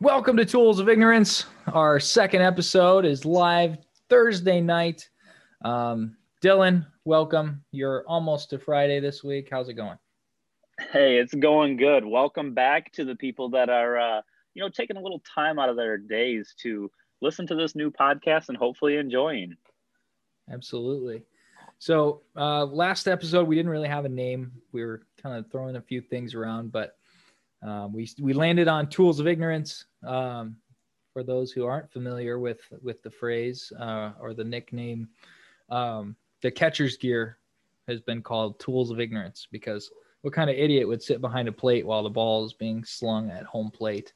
Welcome to Tools of Ignorance. Our second episode is live Thursday night. Dylan, welcome. You're almost to Friday this week. How's it going? Hey, it's going good. Welcome back to the people that are, taking a little time out of their days to listen to this new podcast and hopefully enjoying. Absolutely. So last episode, we didn't really have a name. We were kind of throwing a few things around, but we landed on Tools of Ignorance. For those who aren't familiar with the phrase or the nickname, the catcher's gear has been called Tools of Ignorance because what kind of idiot would sit behind a plate while the ball is being slung at home plate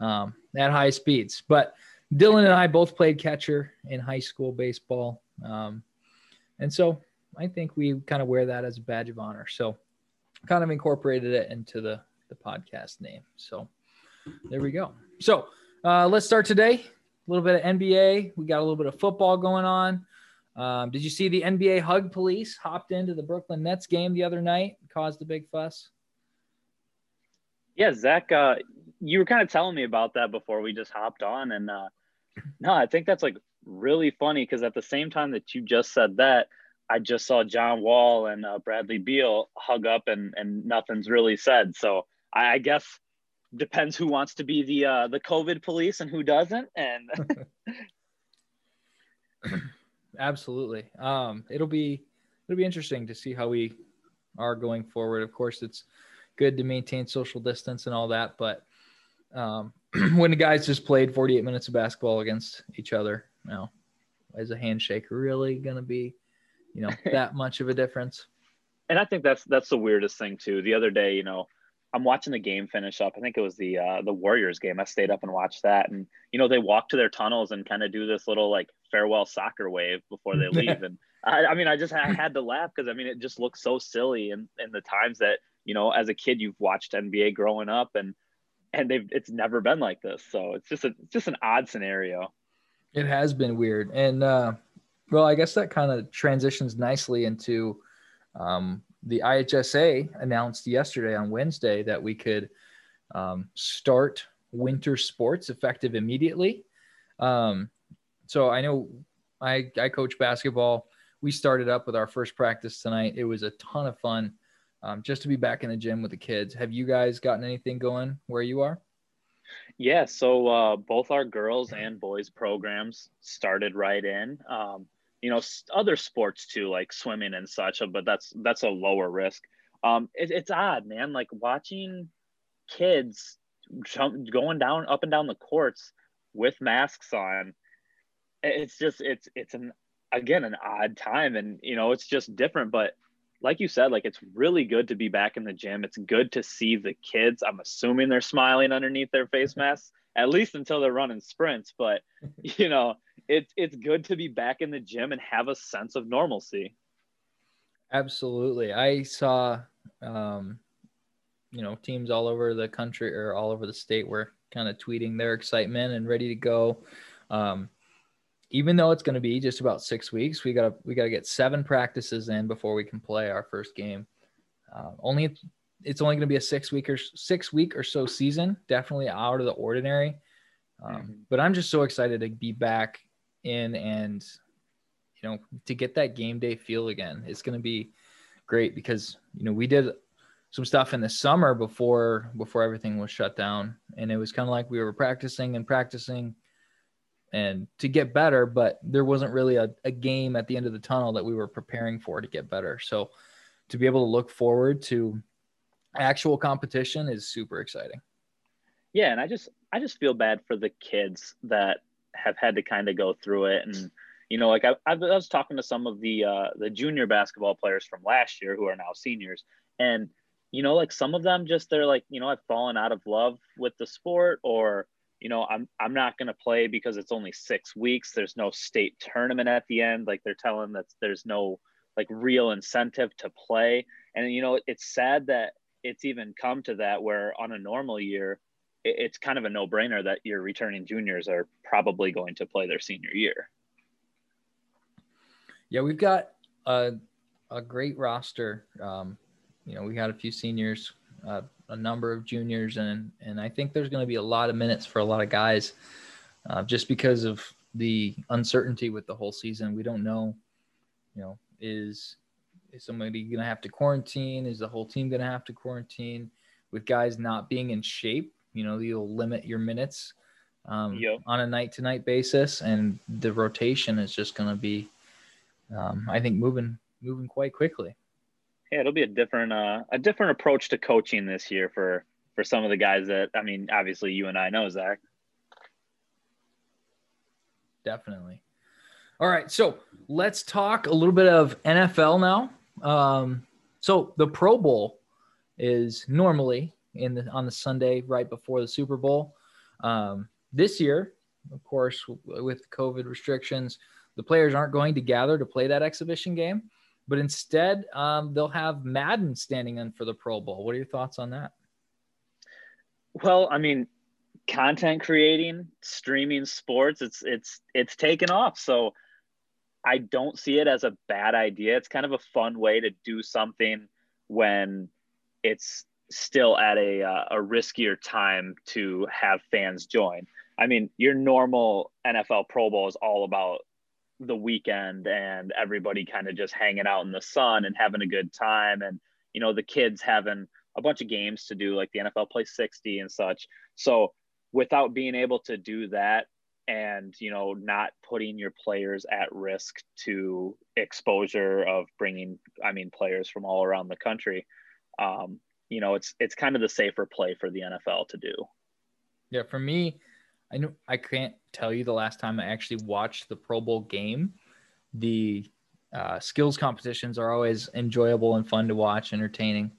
at high speeds? But Dylan and I both played catcher in high school baseball. And so I think we kind of wear that as a badge of honor. So kind of incorporated it into the podcast name. So there we go. So let's start today. A little bit of NBA. We got a little bit of football going on. Did you see the NBA hug police hopped into the Brooklyn Nets game the other night and caused a big fuss? Yeah, Zach, you were kind of telling me about that before we just hopped on. And no, I think that's like really funny because at the same time that you just said that, I just saw John Wall and Bradley Beal hug up and nothing's really said. So I guess depends who wants to be the COVID police and who doesn't. And absolutely. It'll be interesting to see how we are going forward. Of course, it's good to maintain social distance and all that, but when the guys just played 48 minutes of basketball against each other, you know, is a handshake really going to be, that much of a difference? And I think that's the weirdest thing too. The other day, I'm watching the game finish up. I think it was the Warriors game. I stayed up and watched that. And, they walk to their tunnels and kind of do this little like farewell soccer wave before they leave. And I had to laugh because, it just looks so silly. And in the times that, as a kid, you've watched NBA growing up and it's never been like this. So it's just an odd scenario. It has been weird. And, well, I guess that kind of transitions nicely into, the IHSA announced yesterday on Wednesday that we could start winter sports effective immediately. So I know I coach basketball. We started up with our first practice tonight. It was a ton of fun just to be back in the gym with the kids. Have you guys gotten anything going where you are? Yeah, so both our girls and boys programs started right in. Other sports too, like swimming and such, but that's a lower risk. It's odd, man, like watching kids going down up and down the courts with masks on. It's just, it's an odd time and, it's just different, but like you said, like, it's really good to be back in the gym. It's good to see the kids. I'm assuming they're smiling underneath their face masks, at least until they're running sprints, but it's good to be back in the gym and have a sense of normalcy. Absolutely. I saw, teams all over the country or all over the state were kind of tweeting their excitement and ready to go. Even though it's going to be just about 6 weeks, we got to get 7 practices in before we can play our first game. It's only going to be a 6 week or so season, definitely out of the ordinary. But I'm just so excited to be back in and, to get that game day feel again. It's going to be great because, we did some stuff in the summer before everything was shut down. And it was kind of like we were practicing and to get better, but there wasn't really a game at the end of the tunnel that we were preparing for to get better. So to be able to look forward to actual competition is super exciting. Yeah. And I just feel bad for the kids that have had to kind of go through it. And, like I was talking to some of the junior basketball players from last year who are now seniors and, like some of them just, they're like, I've fallen out of love with the sport or, I'm not going to play because it's only 6 weeks. There's no state tournament at the end. Like they're telling that there's no like real incentive to play. And, it's sad that it's even come to that where on a normal year, it's kind of a no-brainer that your returning juniors are probably going to play their senior year. Yeah, we've got a great roster. We had a few seniors a number of juniors, and I think there's going to be a lot of minutes for a lot of guys just because of the uncertainty with the whole season. We don't know, you know, is somebody going to have to quarantine? Is the whole team going to have to quarantine? With guys not being in shape, you know, you'll limit your minutes on a night-to-night basis, and the rotation is just going to be, I think, moving quite quickly. Yeah, it'll be a different approach to coaching this year for some of the guys that, I mean, obviously you and I know, Zach. Definitely. All right, so let's talk a little bit of NFL now. So the Pro Bowl is normally on the Sunday right before the Super Bowl. This year, of course, with COVID restrictions, the players aren't going to gather to play that exhibition game, but instead they'll have Madden standing in for the Pro Bowl. What are your thoughts on that? Well, I mean, content creating, streaming sports, it's taken off. So I don't see it as a bad idea. It's kind of a fun way to do something when it's still at a riskier time to have fans join. I mean, your normal NFL Pro Bowl is all about the weekend and everybody kind of just hanging out in the sun and having a good time. And, you know, the kids having a bunch of games to do, like the NFL plays 60 and such. So without being able to do that and, you know, not putting your players at risk to exposure of bringing, I mean, players from all around the country, you know, it's kind of the safer play for the NFL to do. Yeah. For me, I can't tell you the last time I actually watched the Pro Bowl game. The skills competitions are always enjoyable and fun to watch, entertaining.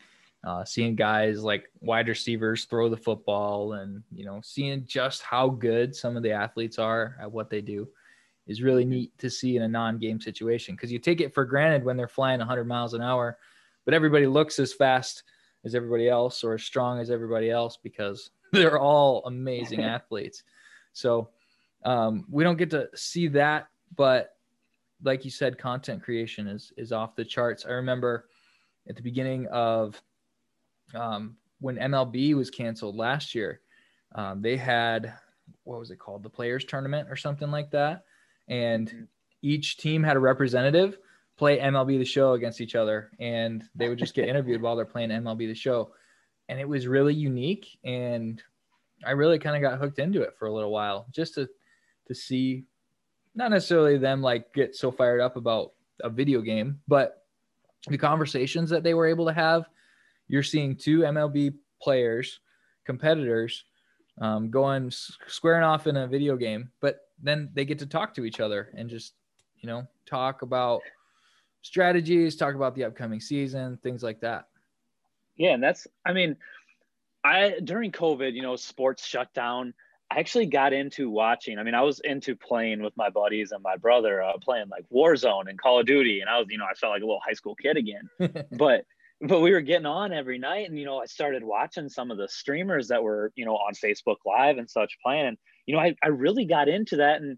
Seeing guys like wide receivers throw the football and, you know, seeing just how good some of the athletes are at what they do is really neat to see in a non-game situation, because you take it for granted when they're flying 100 miles an hour, but everybody looks as fast as everybody else or as strong as everybody else because they're all amazing athletes. So we don't get to see that, but like you said, content creation is off the charts. I remember at the beginning of when MLB was canceled last year, they had, what was it called? The Players Tournament or something like that. And each team had a representative play MLB The Show against each other. And they would just get interviewed while they're playing MLB The Show. And it was really unique, and I really kind of got hooked into it for a little while, just to see, not necessarily them like get so fired up about a video game, but the conversations that they were able to have. You're seeing two MLB players, competitors, going squaring off in a video game, but then they get to talk to each other and just, you know, talk about strategies, talk about the upcoming season, things like that. Yeah, and that's, I mean, during COVID, you know, sports shut down, I actually got into watching. I mean, I was into playing with my buddies and my brother, playing like Warzone and Call of Duty. And I was, you know, I felt like a little high school kid again. But we were getting on every night. And, you know, I started watching some of the streamers that were, you know, on Facebook Live and such playing. And, you know, I really got into that. And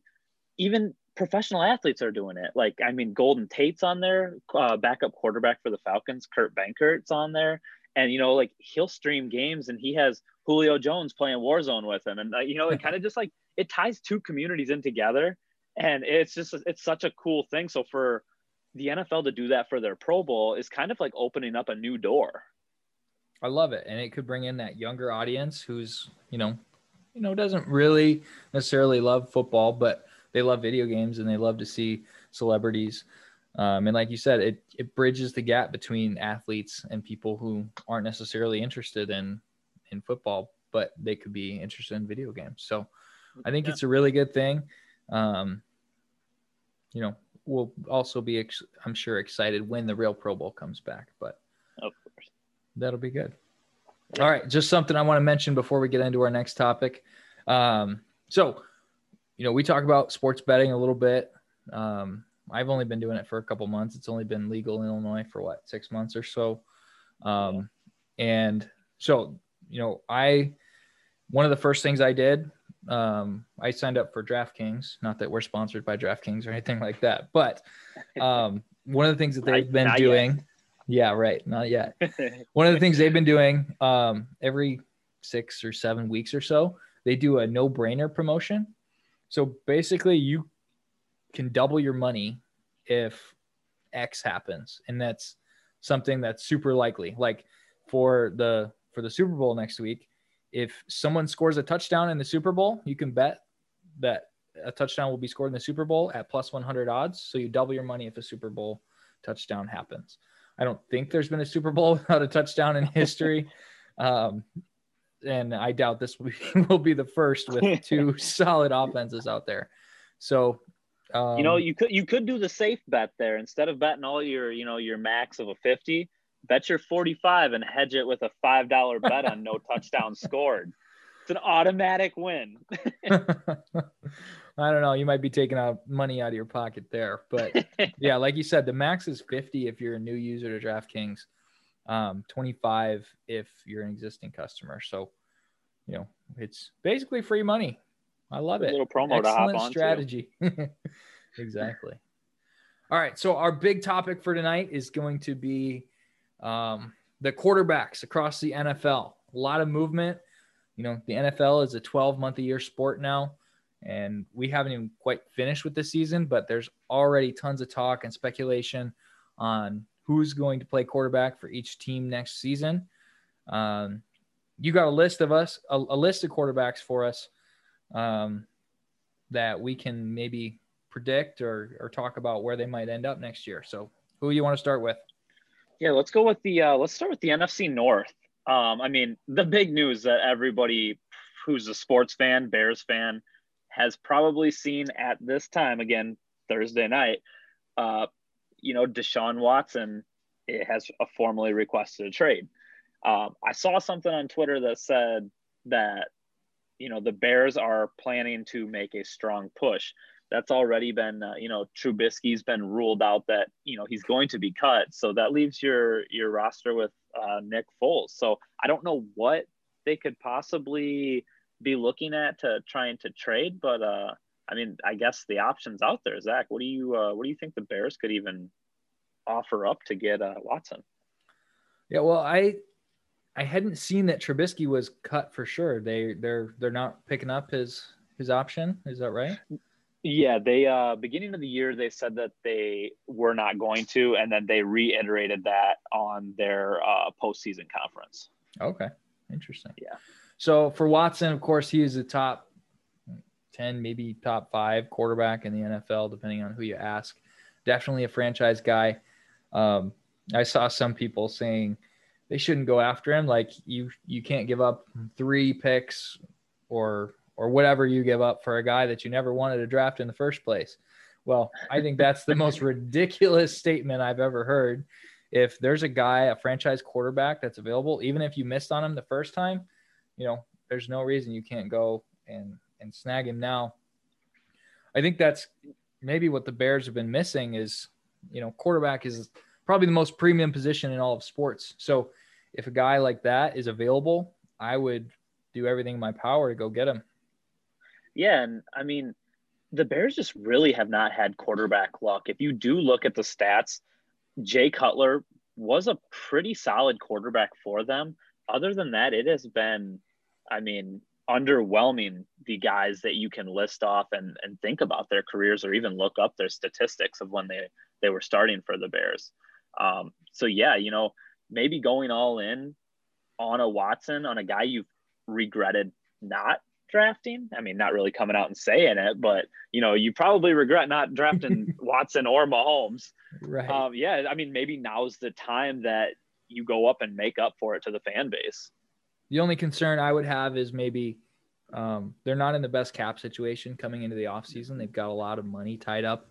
even professional athletes are doing it. Like, I mean, Golden Tate's on there, backup quarterback for the Falcons, Kurt Benkert's on there. And, you know, like he'll stream games and he has Julio Jones playing Warzone with him. And, you know, it kind of just like it ties two communities in together. And it's just it's such a cool thing. So for the NFL to do that for their Pro Bowl is kind of like opening up a new door. I love it. And it could bring in that younger audience who's, you know, doesn't really necessarily love football, but they love video games and they love to see celebrities. And like you said, it bridges the gap between athletes and people who aren't necessarily interested in football, but they could be interested in video games. So I think it's a really good thing. You know, we'll also be, I'm sure, excited when the real Pro Bowl comes back, but of course that'll be good. All right. Just something I want to mention before we get into our next topic. So, you know, we talk about sports betting a little bit. I've only been doing it for a couple months. It's only been legal in Illinois for 6 months or so. And so, you know, one of the first things I did, I signed up for DraftKings, not that we're sponsored by DraftKings or anything like that, but one of the things that they've been doing, Yeah, right. Not yet. One of the things they've been doing every 6 or 7 weeks or so, they do a no-brainer promotion. So basically you can double your money if X happens. And that's something that's super likely. Like for the Super Bowl next week, if someone scores a touchdown in the Super Bowl, you can bet that a touchdown will be scored in the Super Bowl at plus 100 odds. So you double your money if a Super Bowl touchdown happens. I don't think there's been a Super Bowl without a touchdown in history. And I doubt this will be the first with two solid offenses out there. So, you could do the safe bet there. Instead of betting all your max of a 50, bet your 45 and hedge it with a $5 bet on no touchdown scored. It's an automatic win. I don't know. You might be taking out money out of your pocket there, but yeah, like you said, the max is 50 if you're a new user to DraftKings, 25 if you're an existing customer. So, it's basically free money. I love it. A little promo excellent to hop on strategy. Exactly. All right. So our big topic for tonight is going to be the quarterbacks across the NFL. A lot of movement. The NFL is a 12-month-a-year sport now, and we haven't even quite finished with the season, but there's already tons of talk and speculation on who's going to play quarterback for each team next season. You got a list of quarterbacks for us that we can maybe predict or talk about where they might end up next year. So who you want to start with? Yeah, let's start with the NFC North. The big news that everybody who's a sports fan, Bears fan, has probably seen at this time, again, Thursday night, Deshaun Watson has formally requested a trade. I saw something on Twitter that said that, the Bears are planning to make a strong push. That's already been, Trubisky's been ruled out that, he's going to be cut. So that leaves your roster with Nick Foles. So I don't know what they could possibly be looking at to trying to trade, but I guess the options out there. Zach, what do you think the Bears could even offer up to get Watson? Yeah, well, I hadn't seen that Trubisky was cut for sure. They're not picking up his option. Is that right? Yeah, they beginning of the year they said that they were not going to, and then they reiterated that on their postseason conference. Okay, interesting. Yeah. So for Watson, of course, he is the top 10, maybe top 5 quarterback in the NFL, depending on who you ask. Definitely a franchise guy. I saw some people saying they shouldn't go after him. Like you can't give up 3 picks or whatever you give up for a guy that you never wanted to draft in the first place. Well, I think that's the most ridiculous statement I've ever heard. If there's a franchise quarterback that's available, even if you missed on him the first time, there's no reason you can't go and snag him now. I think that's maybe what the Bears have been missing is, quarterback is probably the most premium position in all of sports. So if a guy like that is available, I would do everything in my power to go get him. Yeah, and the Bears just really have not had quarterback luck. If you do look at the stats, Jay Cutler was a pretty solid quarterback for them. Other than that, it has been, underwhelming, the guys that you can list off and think about their careers or even look up their statistics of when they were starting for the Bears. So, yeah, maybe going all in on a Watson, on a guy you've regretted not drafting. Not really coming out and saying it, but you probably regret not drafting Watson or Mahomes. Right. Maybe now's the time that you go up and make up for it to the fan base. The only concern I would have is maybe they're not in the best cap situation coming into the offseason. They've got a lot of money tied up.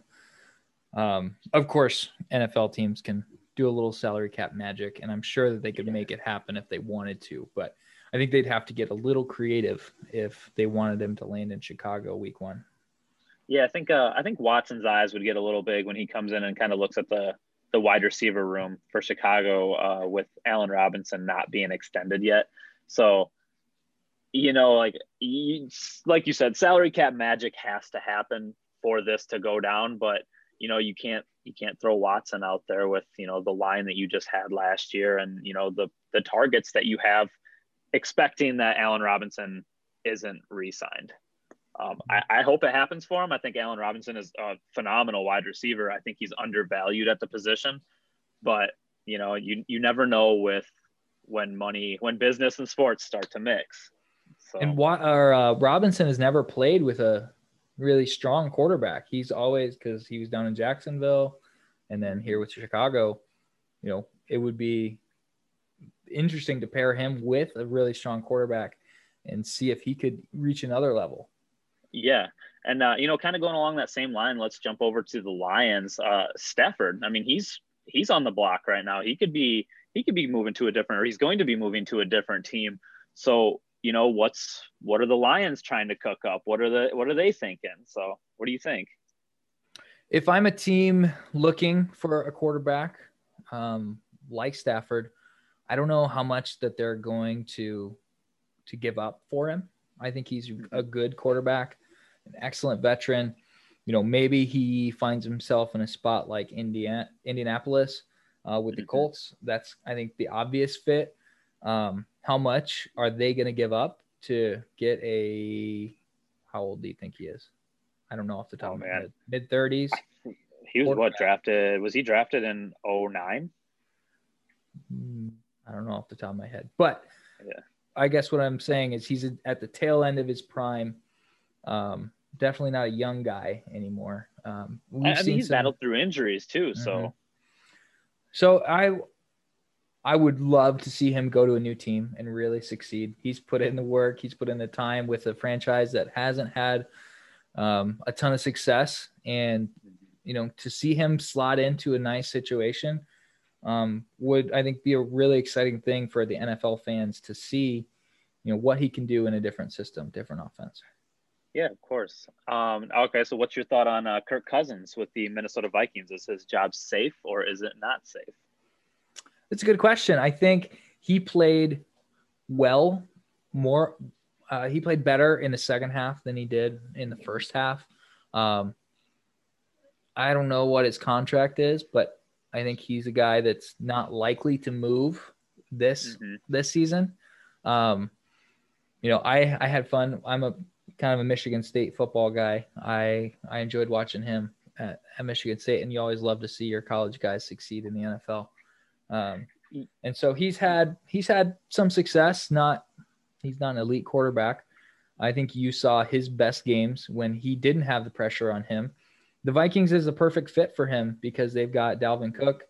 Of course, NFL teams can do a little salary cap magic, and I'm sure that they could make it happen if they wanted to, but I think they'd have to get a little creative if they wanted them to land in Chicago week one. Yeah, I think Watson's eyes would get a little big when he comes in and kind of looks at the wide receiver room for Chicago with Allen Robinson not being extended yet. So, like you said, salary cap magic has to happen for this to go down, but you can't You can't throw Watson out there with, you know, the line that you just had last year and, you know, the targets that you have, expecting that Allen Robinson isn't re-signed. I hope it happens for him. I think Allen Robinson is a phenomenal wide receiver. I think he's undervalued at the position, but you know, you never know when business and sports start to mix. So. And Robinson has never played with a really strong quarterback. He's always, because he was down in Jacksonville and then here with Chicago, you know, it would be interesting to pair him with a really strong quarterback and see if he could reach another level. Yeah. And, you know, kind of going along that same line, let's jump over to the Lions. Stafford, I mean, he's on the block right now. He could be moving to a different, or he's going to be moving to a different team. So, you know, what are the Lions trying to cook up? What are they thinking? So what do you think? If I'm a team looking for a quarterback, like Stafford, I don't know how much that they're going to give up for him. I think he's a good quarterback, an excellent veteran. You know, maybe he finds himself in a spot like Indianapolis with the Colts. That's, I think, the obvious fit. How much are they going to give up to get a – how old do you think he is? I don't know off the top of my head. Mid-30s? He was drafted – was he drafted in 2009? I don't know off the top of my head. But yeah. I guess what I'm saying is he's at the tail end of his prime. Definitely not a young guy anymore. He's battled through injuries too. So, So I would love to see him go to a new team and really succeed. He's put in the work. He's put in the time with a franchise that hasn't had a ton of success. And, you know, to see him slot into a nice situation would, I think, be a really exciting thing for the NFL fans to see, you know, what he can do in a different system, different offense. Yeah, of course. Okay, so what's your thought on Kirk Cousins with the Minnesota Vikings? Is his job safe or is it not safe? That's a good question. I think he played well, he played better in the second half than he did in the first half. I don't know what his contract is, but I think he's a guy that's not likely to move this season. You know, I had fun. I'm a kind of a Michigan State football guy. I enjoyed watching him at Michigan State, and you always love to see your college guys succeed in the NFL. And so he's had some success. He's not an elite quarterback. I think you saw his best games when he didn't have the pressure on him. The Vikings is a perfect fit for him because they've got Dalvin Cook.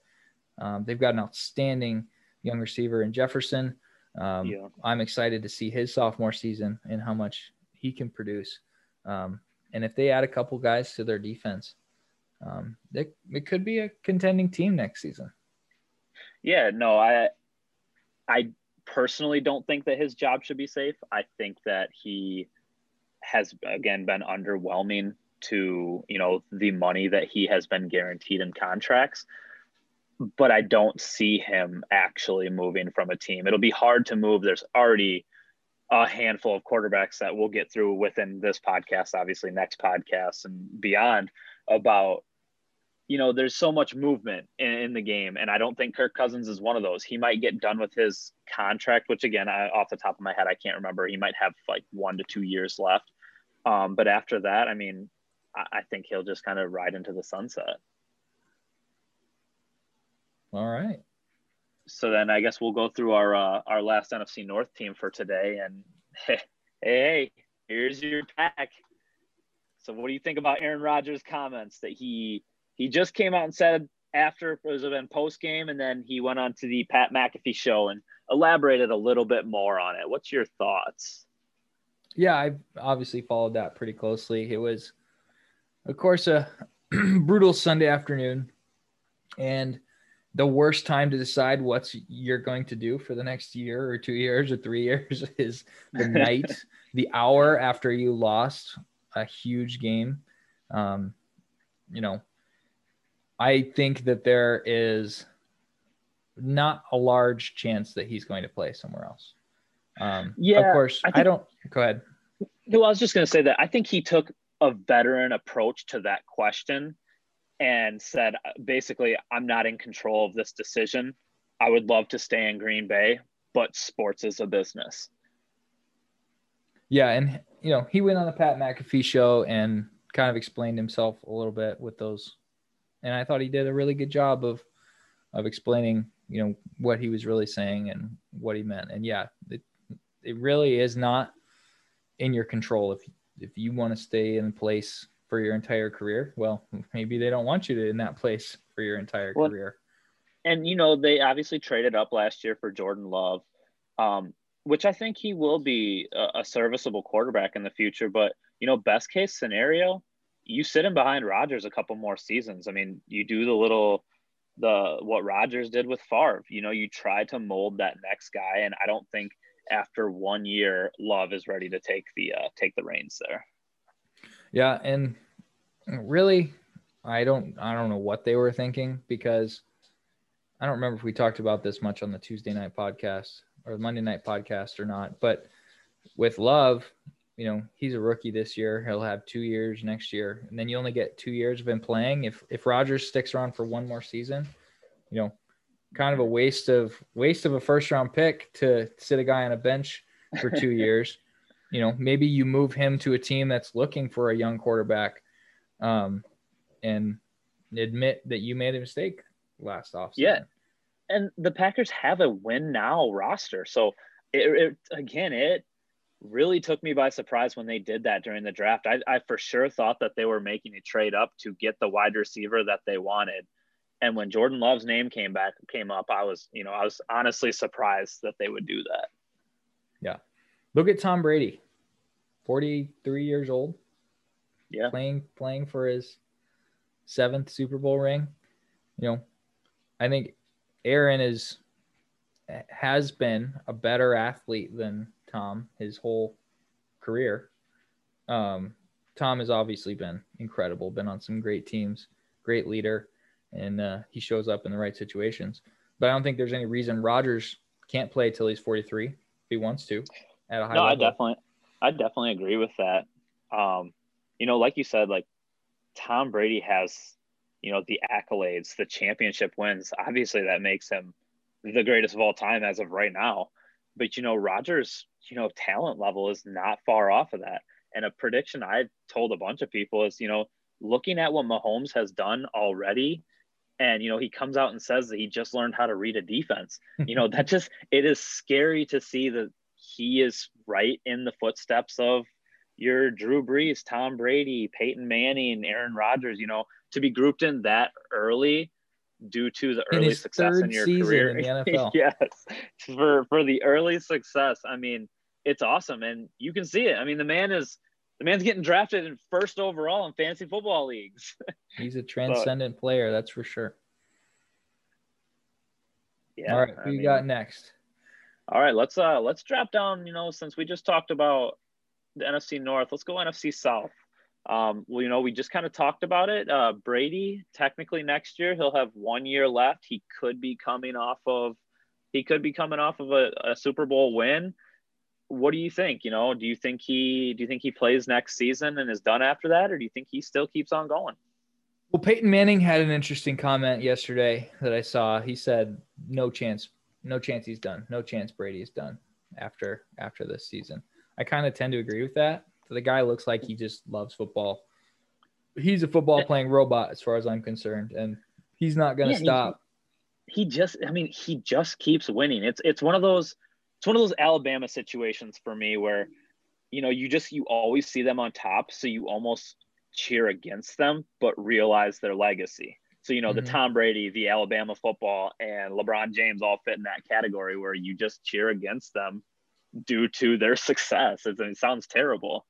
They've got an outstanding young receiver in Jefferson. I'm excited to see his sophomore season and how much he can produce. And if they add a couple guys to their defense, it could be a contending team next season. Yeah, no, I personally don't think that his job should be safe. I think that he has, again, been underwhelming to, you know, the money that he has been guaranteed in contracts, but I don't see him actually moving from a team. It'll be hard to move. There's already a handful of quarterbacks that we'll get through within this podcast, obviously next podcast and beyond, about, you know, there's so much movement in the game. And I don't think Kirk Cousins is one of those. He might get done with his contract, which again, off the top of my head, I can't remember. He might have like 1 to 2 years left. But after that, I mean, I think he'll just kind of ride into the sunset. All right. So then I guess we'll go through our last NFC North team for today. And hey, here's your pack. So what do you think about Aaron Rodgers' comments that he just came out and said after it was been post game, and then he went on to the Pat McAfee show and elaborated a little bit more on it? What's your thoughts? Yeah, I obviously followed that pretty closely. It was, of course, a brutal Sunday afternoon and the worst time to decide what you're going to do for the next year or 2 years or 3 years is the night, the hour after you lost a huge game. You know, I think that there is not a large chance that he's going to play somewhere else. Of course, I don't – go ahead. No, I was just going to say that I think he took a veteran approach to that question and said, basically, I'm not in control of this decision. I would love to stay in Green Bay, but sports is a business. Yeah, and, you know, he went on the Pat McAfee show and kind of explained himself a little bit with those. And I thought he did a really good job of explaining, you know, what he was really saying and what he meant. And, yeah, it really is not in your control. If you want to stay in place for your entire career, well, maybe they don't want you to in that place for your entire career. And, you know, they obviously traded up last year for Jordan Love, which I think he will be a serviceable quarterback in the future. But, you know, best case scenario, you sit him behind Rodgers a couple more seasons. I mean, you do what Rodgers did with Favre. You know, you try to mold that next guy. And I don't think after 1 year, Love is ready to take the reins there. Yeah. And really, I don't know what they were thinking, because I don't remember if we talked about this much on the Tuesday night podcast or the Monday night podcast or not, but with Love, you know, he's a rookie this year. He'll have 2 years next year. And then you only get 2 years of him playing. If Rodgers sticks around for one more season, you know, kind of a waste of a first round pick to sit a guy on a bench for 2 years. You know, maybe you move him to a team that's looking for a young quarterback, and admit that you made a mistake last offseason. Yeah, and the Packers have a win now roster, so it really took me by surprise when they did that during the draft. I for sure thought that they were making a trade up to get the wide receiver that they wanted, and when Jordan Love's name came up, I was honestly surprised that they would do that. Yeah, look at Tom Brady, 43 years old, yeah, playing for his 7th Super Bowl ring. You know, I think Aaron has been a better athlete than Tom his whole career. Tom has obviously been incredible, been on some great teams, great leader, and he shows up in the right situations. But I don't think there's any reason Rodgers can't play till he's 43 if he wants to at a high level. I definitely agree with that. You know, like you said, like Tom Brady has, you know, the accolades, the championship wins. Obviously, that makes him the greatest of all time as of right now. But, you know, Rodgers, you know, talent level is not far off of that. And a prediction I told a bunch of people is, you know, looking at what Mahomes has done already, and, you know, he comes out and says that he just learned how to read a defense. You know, it is scary to see that he is right in the footsteps of your Drew Brees, Tom Brady, Peyton Manning, Aaron Rodgers. You know, to be grouped in that early due to the early success in your career. In the NFL. Yes. For the early success. I mean, it's awesome. And you can see it. I mean, the man's getting drafted in first overall in fantasy football leagues. He's a transcendent player. That's for sure. Yeah. All right. Who you got next? All right. Let's drop down, you know, since we just talked about the NFC North, let's go NFC South. Well, you know, we just kind of talked about it. Brady, technically next year, he'll have 1 year left. He could be coming off of a Super Bowl win. What do you think? You know, do you think he plays next season and is done after that? Or do you think he still keeps on going? Well, Peyton Manning had an interesting comment yesterday that I saw. He said, no chance he's done. No chance Brady is done after this season. I kind of tend to agree with that. The guy looks like he just loves football. He's a football playing robot as far as I'm concerned, and he's not going to stop. He just keeps winning. It's one of those Alabama situations for me where, you know, you always see them on top, so you almost cheer against them but realize their legacy. So, you know, the Tom Brady, the Alabama football, and LeBron James all fit in that category where you just cheer against them due to their success. It sounds terrible.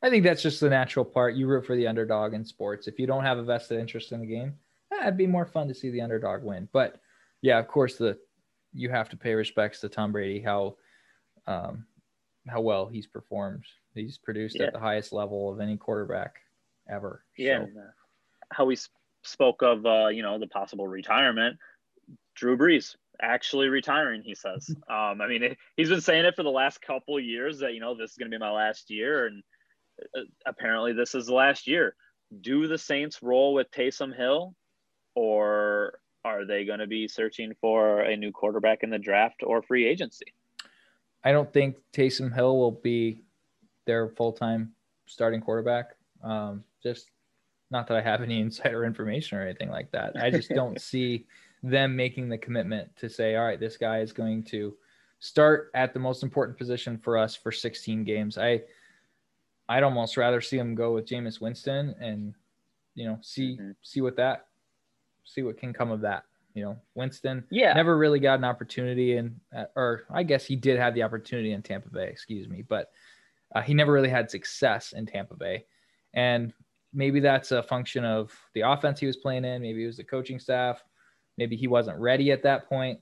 I think that's just the natural part. You root for the underdog in sports. If you don't have a vested interest in the game, it'd be more fun to see the underdog win. But yeah, of course, you have to pay respects to Tom Brady, how well he's performed. He's produced at the highest level of any quarterback ever. Yeah. So. How we spoke of, you know, the possible retirement, Drew Brees actually retiring, he says. I mean, he's been saying it for the last couple years that, you know, this is going to be my last year. And apparently this is the last year. do the Saints roll with Taysom Hill, or are they going to be searching for a new quarterback in the draft or free agency? I don't think Taysom Hill will be their full-time starting quarterback. Just not that I have any insider information or anything like that. I just don't see them making the commitment to say, all right, this guy is going to start at the most important position for us for 16 games. I'd almost rather see him go with Jameis Winston and, you know, see what can come of that. You know, Winston never really got an opportunity in, or I guess he did have the opportunity in Tampa Bay, but he never really had success in Tampa Bay. And maybe that's a function of the offense he was playing in. Maybe it was the coaching staff. Maybe he wasn't ready at that point,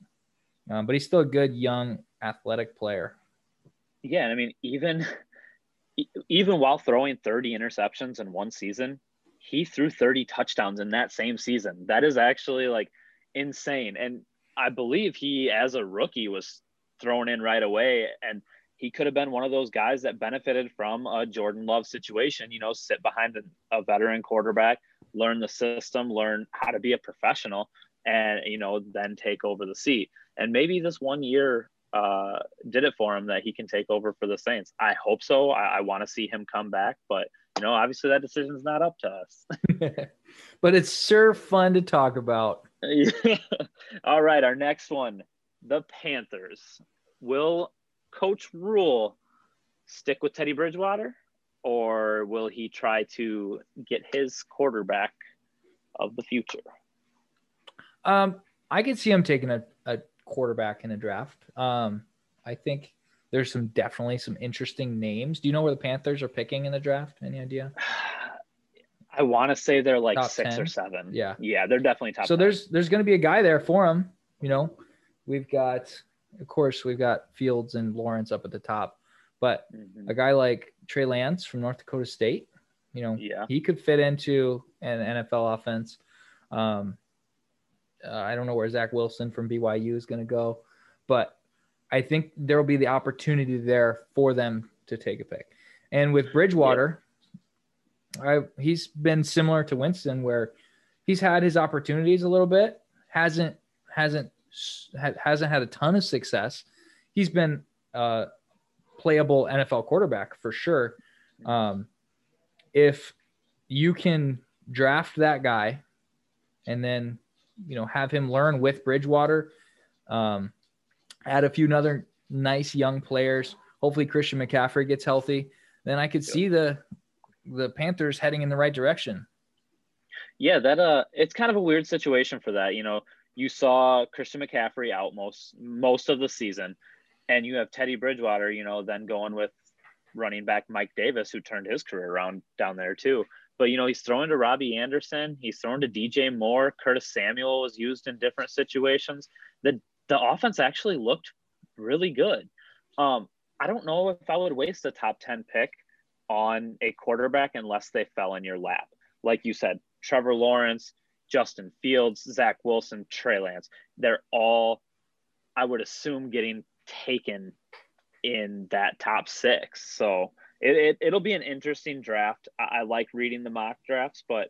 but he's still a good, young, athletic player. Yeah. And I mean, even while throwing 30 interceptions in one season, he threw 30 touchdowns in that same season. That is actually like insane. And I believe he, as a rookie, was thrown in right away. And he could have been one of those guys that benefited from a Jordan Love situation, you know, sit behind a veteran quarterback, learn the system, learn how to be a professional, and, you know, then take over the seat. And maybe this one year did it for him that he can take over for the Saints. I hope so. I want to see him come back, but, you know, obviously that decision's not up to us. But it's sure fun to talk about. All right, our next one, the Panthers. Will Coach Rule stick with Teddy Bridgewater, or will he try to get his quarterback of the future? I could see him taking a quarterback in a draft. I think there's definitely some interesting names. Do you know where the Panthers are picking in the draft? Any idea? I want to say they're like top 6 10. Or 7. Yeah, they're definitely top. So 10. There's going to be a guy there for him. You know, we've got Fields and Lawrence up at the top, but a guy like Trey Lance from North Dakota State, you know, he could fit into an NFL offense. I don't know where Zach Wilson from BYU is going to go, but I think there'll be the opportunity there for them to take a pick. And with Bridgewater, he's been similar to Winston, where he's had his opportunities a little bit, hasn't had a ton of success. He's been a playable NFL quarterback for sure. If you can draft that guy and then, you know, have him learn with Bridgewater, add a few other nice young players, hopefully Christian McCaffrey gets healthy, then I could see the Panthers heading in the right direction. Yeah, that it's kind of a weird situation for that. You know, you saw Christian McCaffrey out most of the season, and you have Teddy Bridgewater, you know, then going with running back Mike Davis, who turned his career around down there too. But, you know, he's throwing to Robbie Anderson. He's throwing to DJ Moore. Curtis Samuel was used in different situations. The offense actually looked really good. I don't know if I would waste a top 10 pick on a quarterback unless they fell in your lap. Like you said, Trevor Lawrence, Justin Fields, Zach Wilson, Trey Lance, they're all, I would assume, getting taken in that top 6. So it'll be an interesting draft. I like reading the mock drafts, but,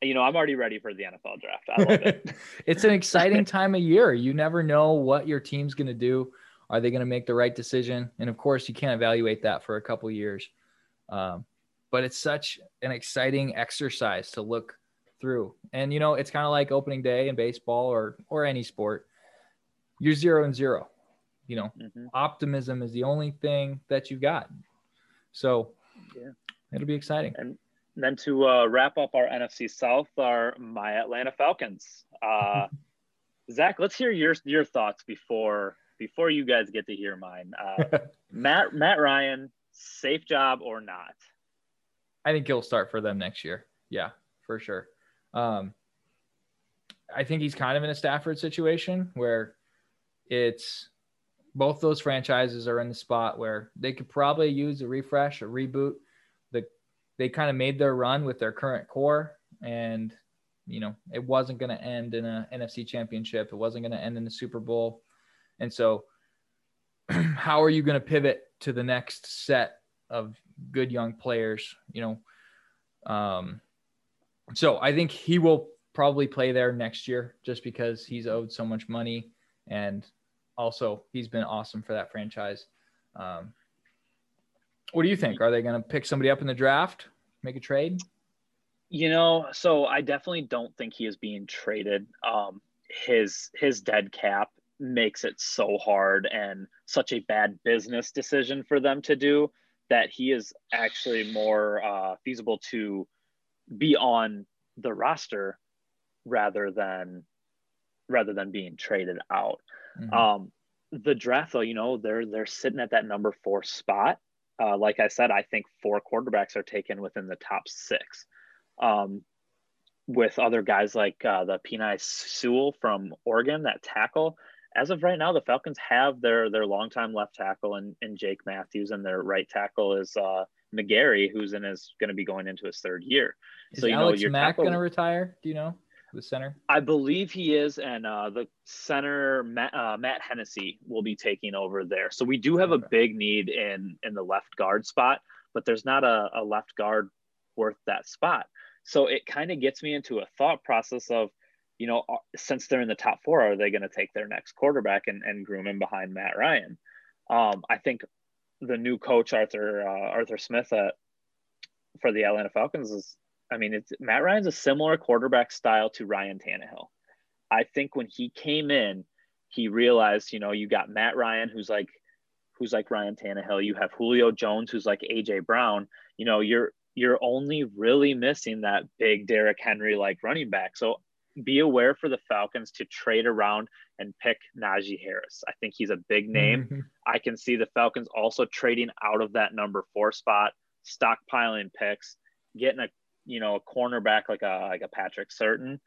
you know, I'm already ready for the NFL draft. I love it. It's an exciting time of year. You never know what your team's going to do. Are they going to make the right decision? And of course you can't evaluate that for a couple years. But it's such an exciting exercise to look through. And, you know, it's kind of like opening day in baseball or any sport. You're 0-0, you know, optimism is the only thing that you've got. So it'll be exciting. And then to wrap up our NFC South are my Atlanta Falcons. Zach, let's hear your thoughts before you guys get to hear mine. Matt Ryan, safe job or not? I think he'll start for them next year. Yeah, for sure. I think he's kind of in a Stafford situation where it's – both those franchises are in the spot where they could probably use a refresh, a reboot. They kind of made their run with their current core, and, you know, it wasn't going to end in a NFC championship. It wasn't going to end in the Super Bowl. And so how are you going to pivot to the next set of good young players? You know, So I think he will probably play there next year just because he's owed so much money. And also he's been awesome for that franchise. What do you think? Are they going to pick somebody up in the draft, make a trade? You know, so I definitely don't think he is being traded. His dead cap makes it so hard and such a bad business decision for them to do that he is actually more feasible to be on the roster rather than being traded out. Mm-hmm. The draft, though, you know, they're sitting at that number 4 spot. Like I said, I think 4 quarterbacks are taken within the top 6. With other guys like the Penei Sewell from Oregon, that tackle. As of right now, the Falcons have their longtime left tackle and Jake Matthews, and their right tackle is McGarry, who's going to be going into his 3rd year. Is Alex Mack going to retire? Do you know? The center? I believe he is, and the center, Matt Hennessy, will be taking over there. So we do have a big need in the left guard spot, but there's not a left guard worth that spot. So it kind of gets me into a thought process of, you know, since they're in the top 4, are they going to take their next quarterback and groom him behind Matt Ryan? I think the new coach, Arthur Smith for the Atlanta Falcons Matt Ryan's a similar quarterback style to Ryan Tannehill. I think when he came in, he realized, you know, you got Matt Ryan, who's like Ryan Tannehill. You have Julio Jones, who's like AJ Brown. You know, you're only really missing that big Derrick Henry-like running back. So be aware for the Falcons to trade around and pick Najee Harris. I think he's a big name. Mm-hmm. I can see the Falcons also trading out of that number 4 spot, stockpiling picks, getting a cornerback like a Patrick Surtain.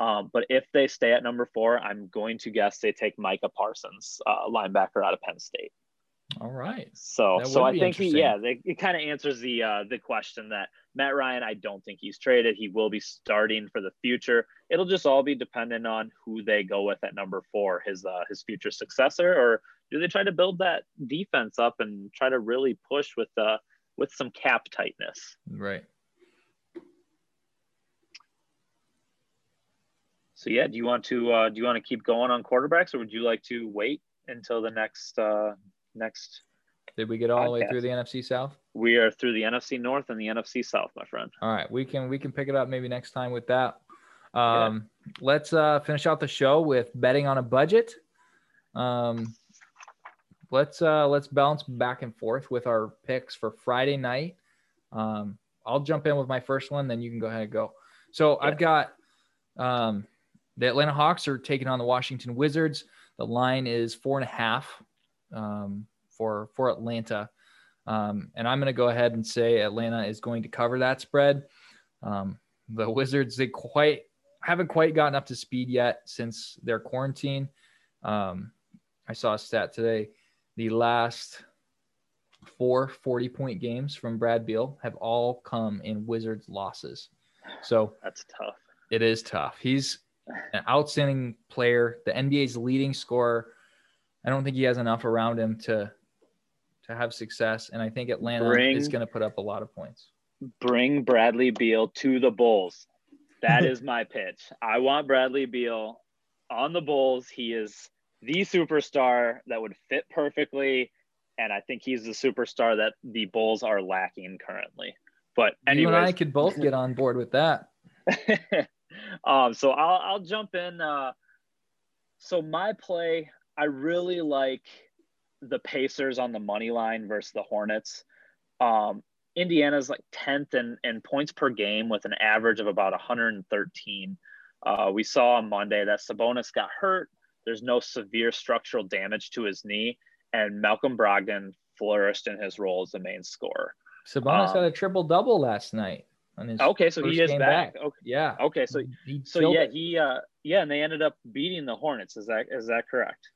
But if they stay at number 4, I'm going to guess they take Micah Parsons, linebacker out of Penn State. All right. So I think it kind of answers the question that Matt Ryan, I don't think he's traded. He will be starting for the future. It'll just all be dependent on who they go with at number 4, his future successor, or do they try to build that defense up and try to really push with some cap tightness. Right. So yeah, do you want to keep going on quarterbacks, or would you like to wait until the next? Did we get all the way through the NFC South? We are through the NFC North and the NFC South, my friend. All right. We can pick it up maybe next time with that. Let's finish out the show with betting on a budget. Let's bounce back and forth with our picks for Friday night. I'll jump in with my first one, then you can go ahead and go. So yeah. I've got, the Atlanta Hawks are taking on the Washington Wizards. The line is 4.5. For Atlanta. And I'm going to go ahead and say Atlanta is going to cover that spread. The Wizards, haven't quite gotten up to speed yet since their quarantine. I saw a stat today. The last 4 40-point games from Brad Beal have all come in Wizards losses. So that's tough. It is tough. He's an outstanding player. The NBA's leading scorer. I don't think he has enough around him to have success, and I think Atlanta is going to put up a lot of points. Bring Bradley Beal to the Bulls. That is my pitch. I want Bradley Beal on the Bulls. He is the superstar that would fit perfectly, and I think he's the superstar that the Bulls are lacking currently. But anyways, you and I could both get on board with that. So I'll jump in. So my play. I really like the Pacers on the money line versus the Hornets. Indiana's like 10th in points per game with an average of about 113. We saw on Monday that Sabonis got hurt. There's no severe structural damage to his knee, and Malcolm Brogdon flourished in his role as the main scorer. Sabonis had a triple-double last night. So he is back. Okay. Yeah. Okay. So and they ended up beating the Hornets. Is that correct?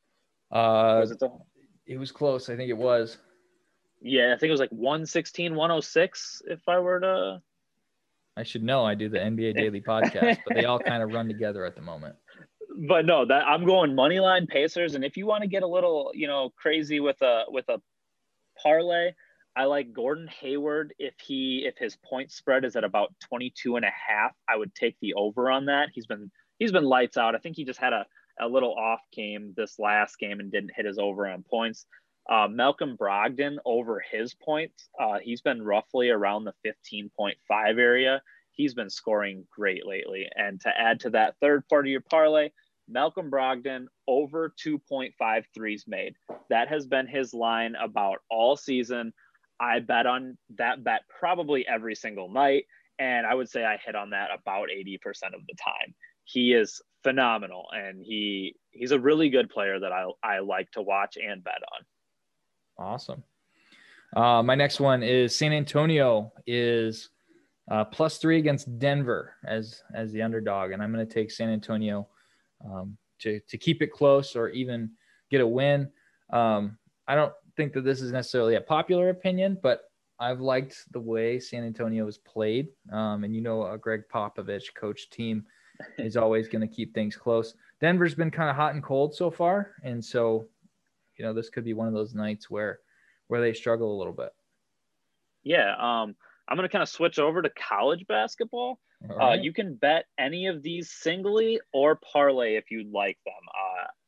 It was close. I think it was. Yeah, I think it was like 116, 106, if I were to. I should know. I do the NBA Daily podcast, but they all kind of run together at the moment. But no, I'm going Moneyline Pacers. And if you want to get a little, you know, crazy with a parlay, I like Gordon Hayward. If his point spread is at about 22.5, I would take the over on that. He's been lights out. I think he just had a little off game this last game and didn't hit his over on points. Malcolm Brogdon over his points. He's been roughly around the 15.5 area. He's been scoring great lately. And to add to that third part of your parlay, Malcolm Brogdon over 2.5 threes made. That has been his line about all season. I bet on that bet probably every single night, and I would say I hit on that about 80% of the time. He is phenomenal, and he's a really good player that I like to watch and bet on. Awesome. My next one is San Antonio is +3 against Denver as the underdog, and I'm going to take San Antonio to keep it close or even get a win. I don't think that this is necessarily a popular opinion, but I've liked the way San Antonio has played. And Greg Popovich coach team is always going to keep things close. Denver's been kind of hot and cold so far. And so, this could be one of those nights where they struggle a little bit. Yeah. I'm going to kind of switch over to college basketball. Right. You can bet any of these singly or parlay if you'd like them.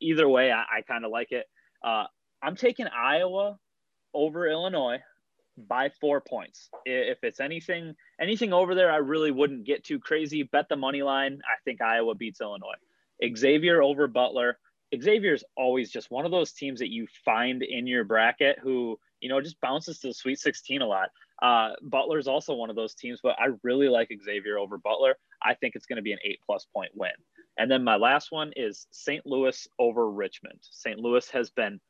Either way, I kind of like it. I'm taking Iowa over Illinois by 4 points. If it's anything over there, I really wouldn't get too crazy. Bet the money line. I think Iowa beats Illinois. Xavier over Butler. Xavier's always just one of those teams that you find in your bracket who, just bounces to the Sweet 16 a lot. Butler's also one of those teams, but I really like Xavier over Butler. I think it's going to be an 8+ point win. And then my last one is St. Louis over Richmond. St. Louis has been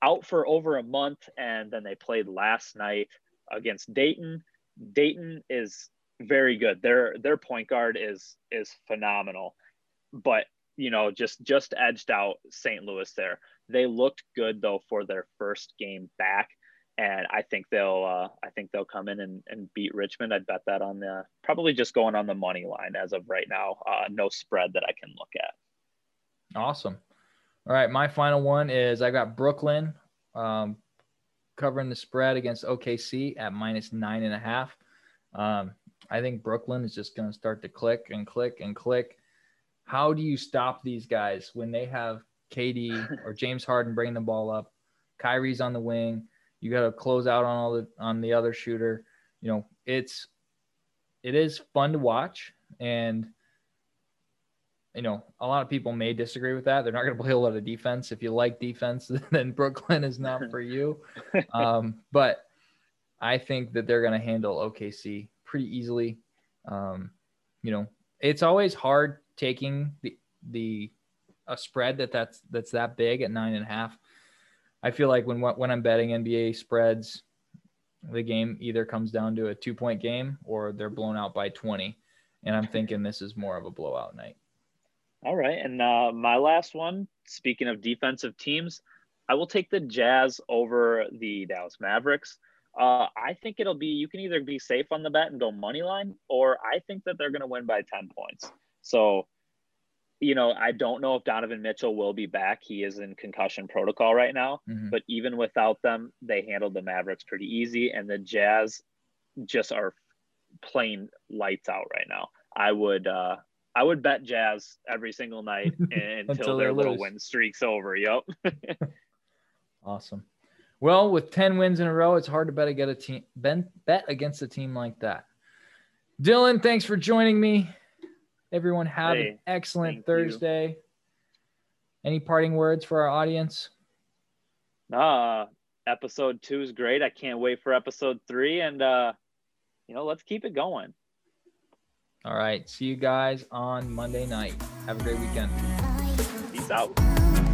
out for over a month, and then they played last night against Dayton. Dayton is very good. Their point guard is phenomenal, but just edged out St. Louis there. They looked good though for their first game back, and I think they'll come in and beat Richmond. I'd bet that on probably just going on the money line as of right now. No spread that I can look at. Awesome. All right, my final one is I've got Brooklyn covering the spread against OKC at -9.5. I think Brooklyn is just going to start to click and click and click. How do you stop these guys when they have KD or James Harden bringing the ball up? Kyrie's on the wing. You got to close out on the other shooter. It is fun to watch, and a lot of people may disagree with that. They're not going to play a lot of defense. If you like defense, then Brooklyn is not for you. But I think that they're going to handle OKC pretty easily. It's always hard taking a spread that's that big at 9.5. I feel like when I'm betting NBA spreads, the game either comes down to a 2-point game or they're blown out by 20. And I'm thinking this is more of a blowout night. All right. And my last one, speaking of defensive teams, I will take the Jazz over the Dallas Mavericks. I think you can either be safe on the bet and go money line, or I think that they're going to win by 10 points. So, I don't know if Donovan Mitchell will be back. He is in concussion protocol right now, but even without them, they handled the Mavericks pretty easy, and the Jazz just are playing lights out right now. I would bet Jazz every single night until their little win streak's over. Yep. Awesome. Well, with 10 wins in a row, it's hard to bet against a team like that. Dylan, thanks for joining me. Everyone have an excellent Thursday. You. Any parting words for our audience? Episode 2 is great. I can't wait for episode 3, and let's keep it going. All right. See you guys on Monday night. Have a great weekend. Peace out.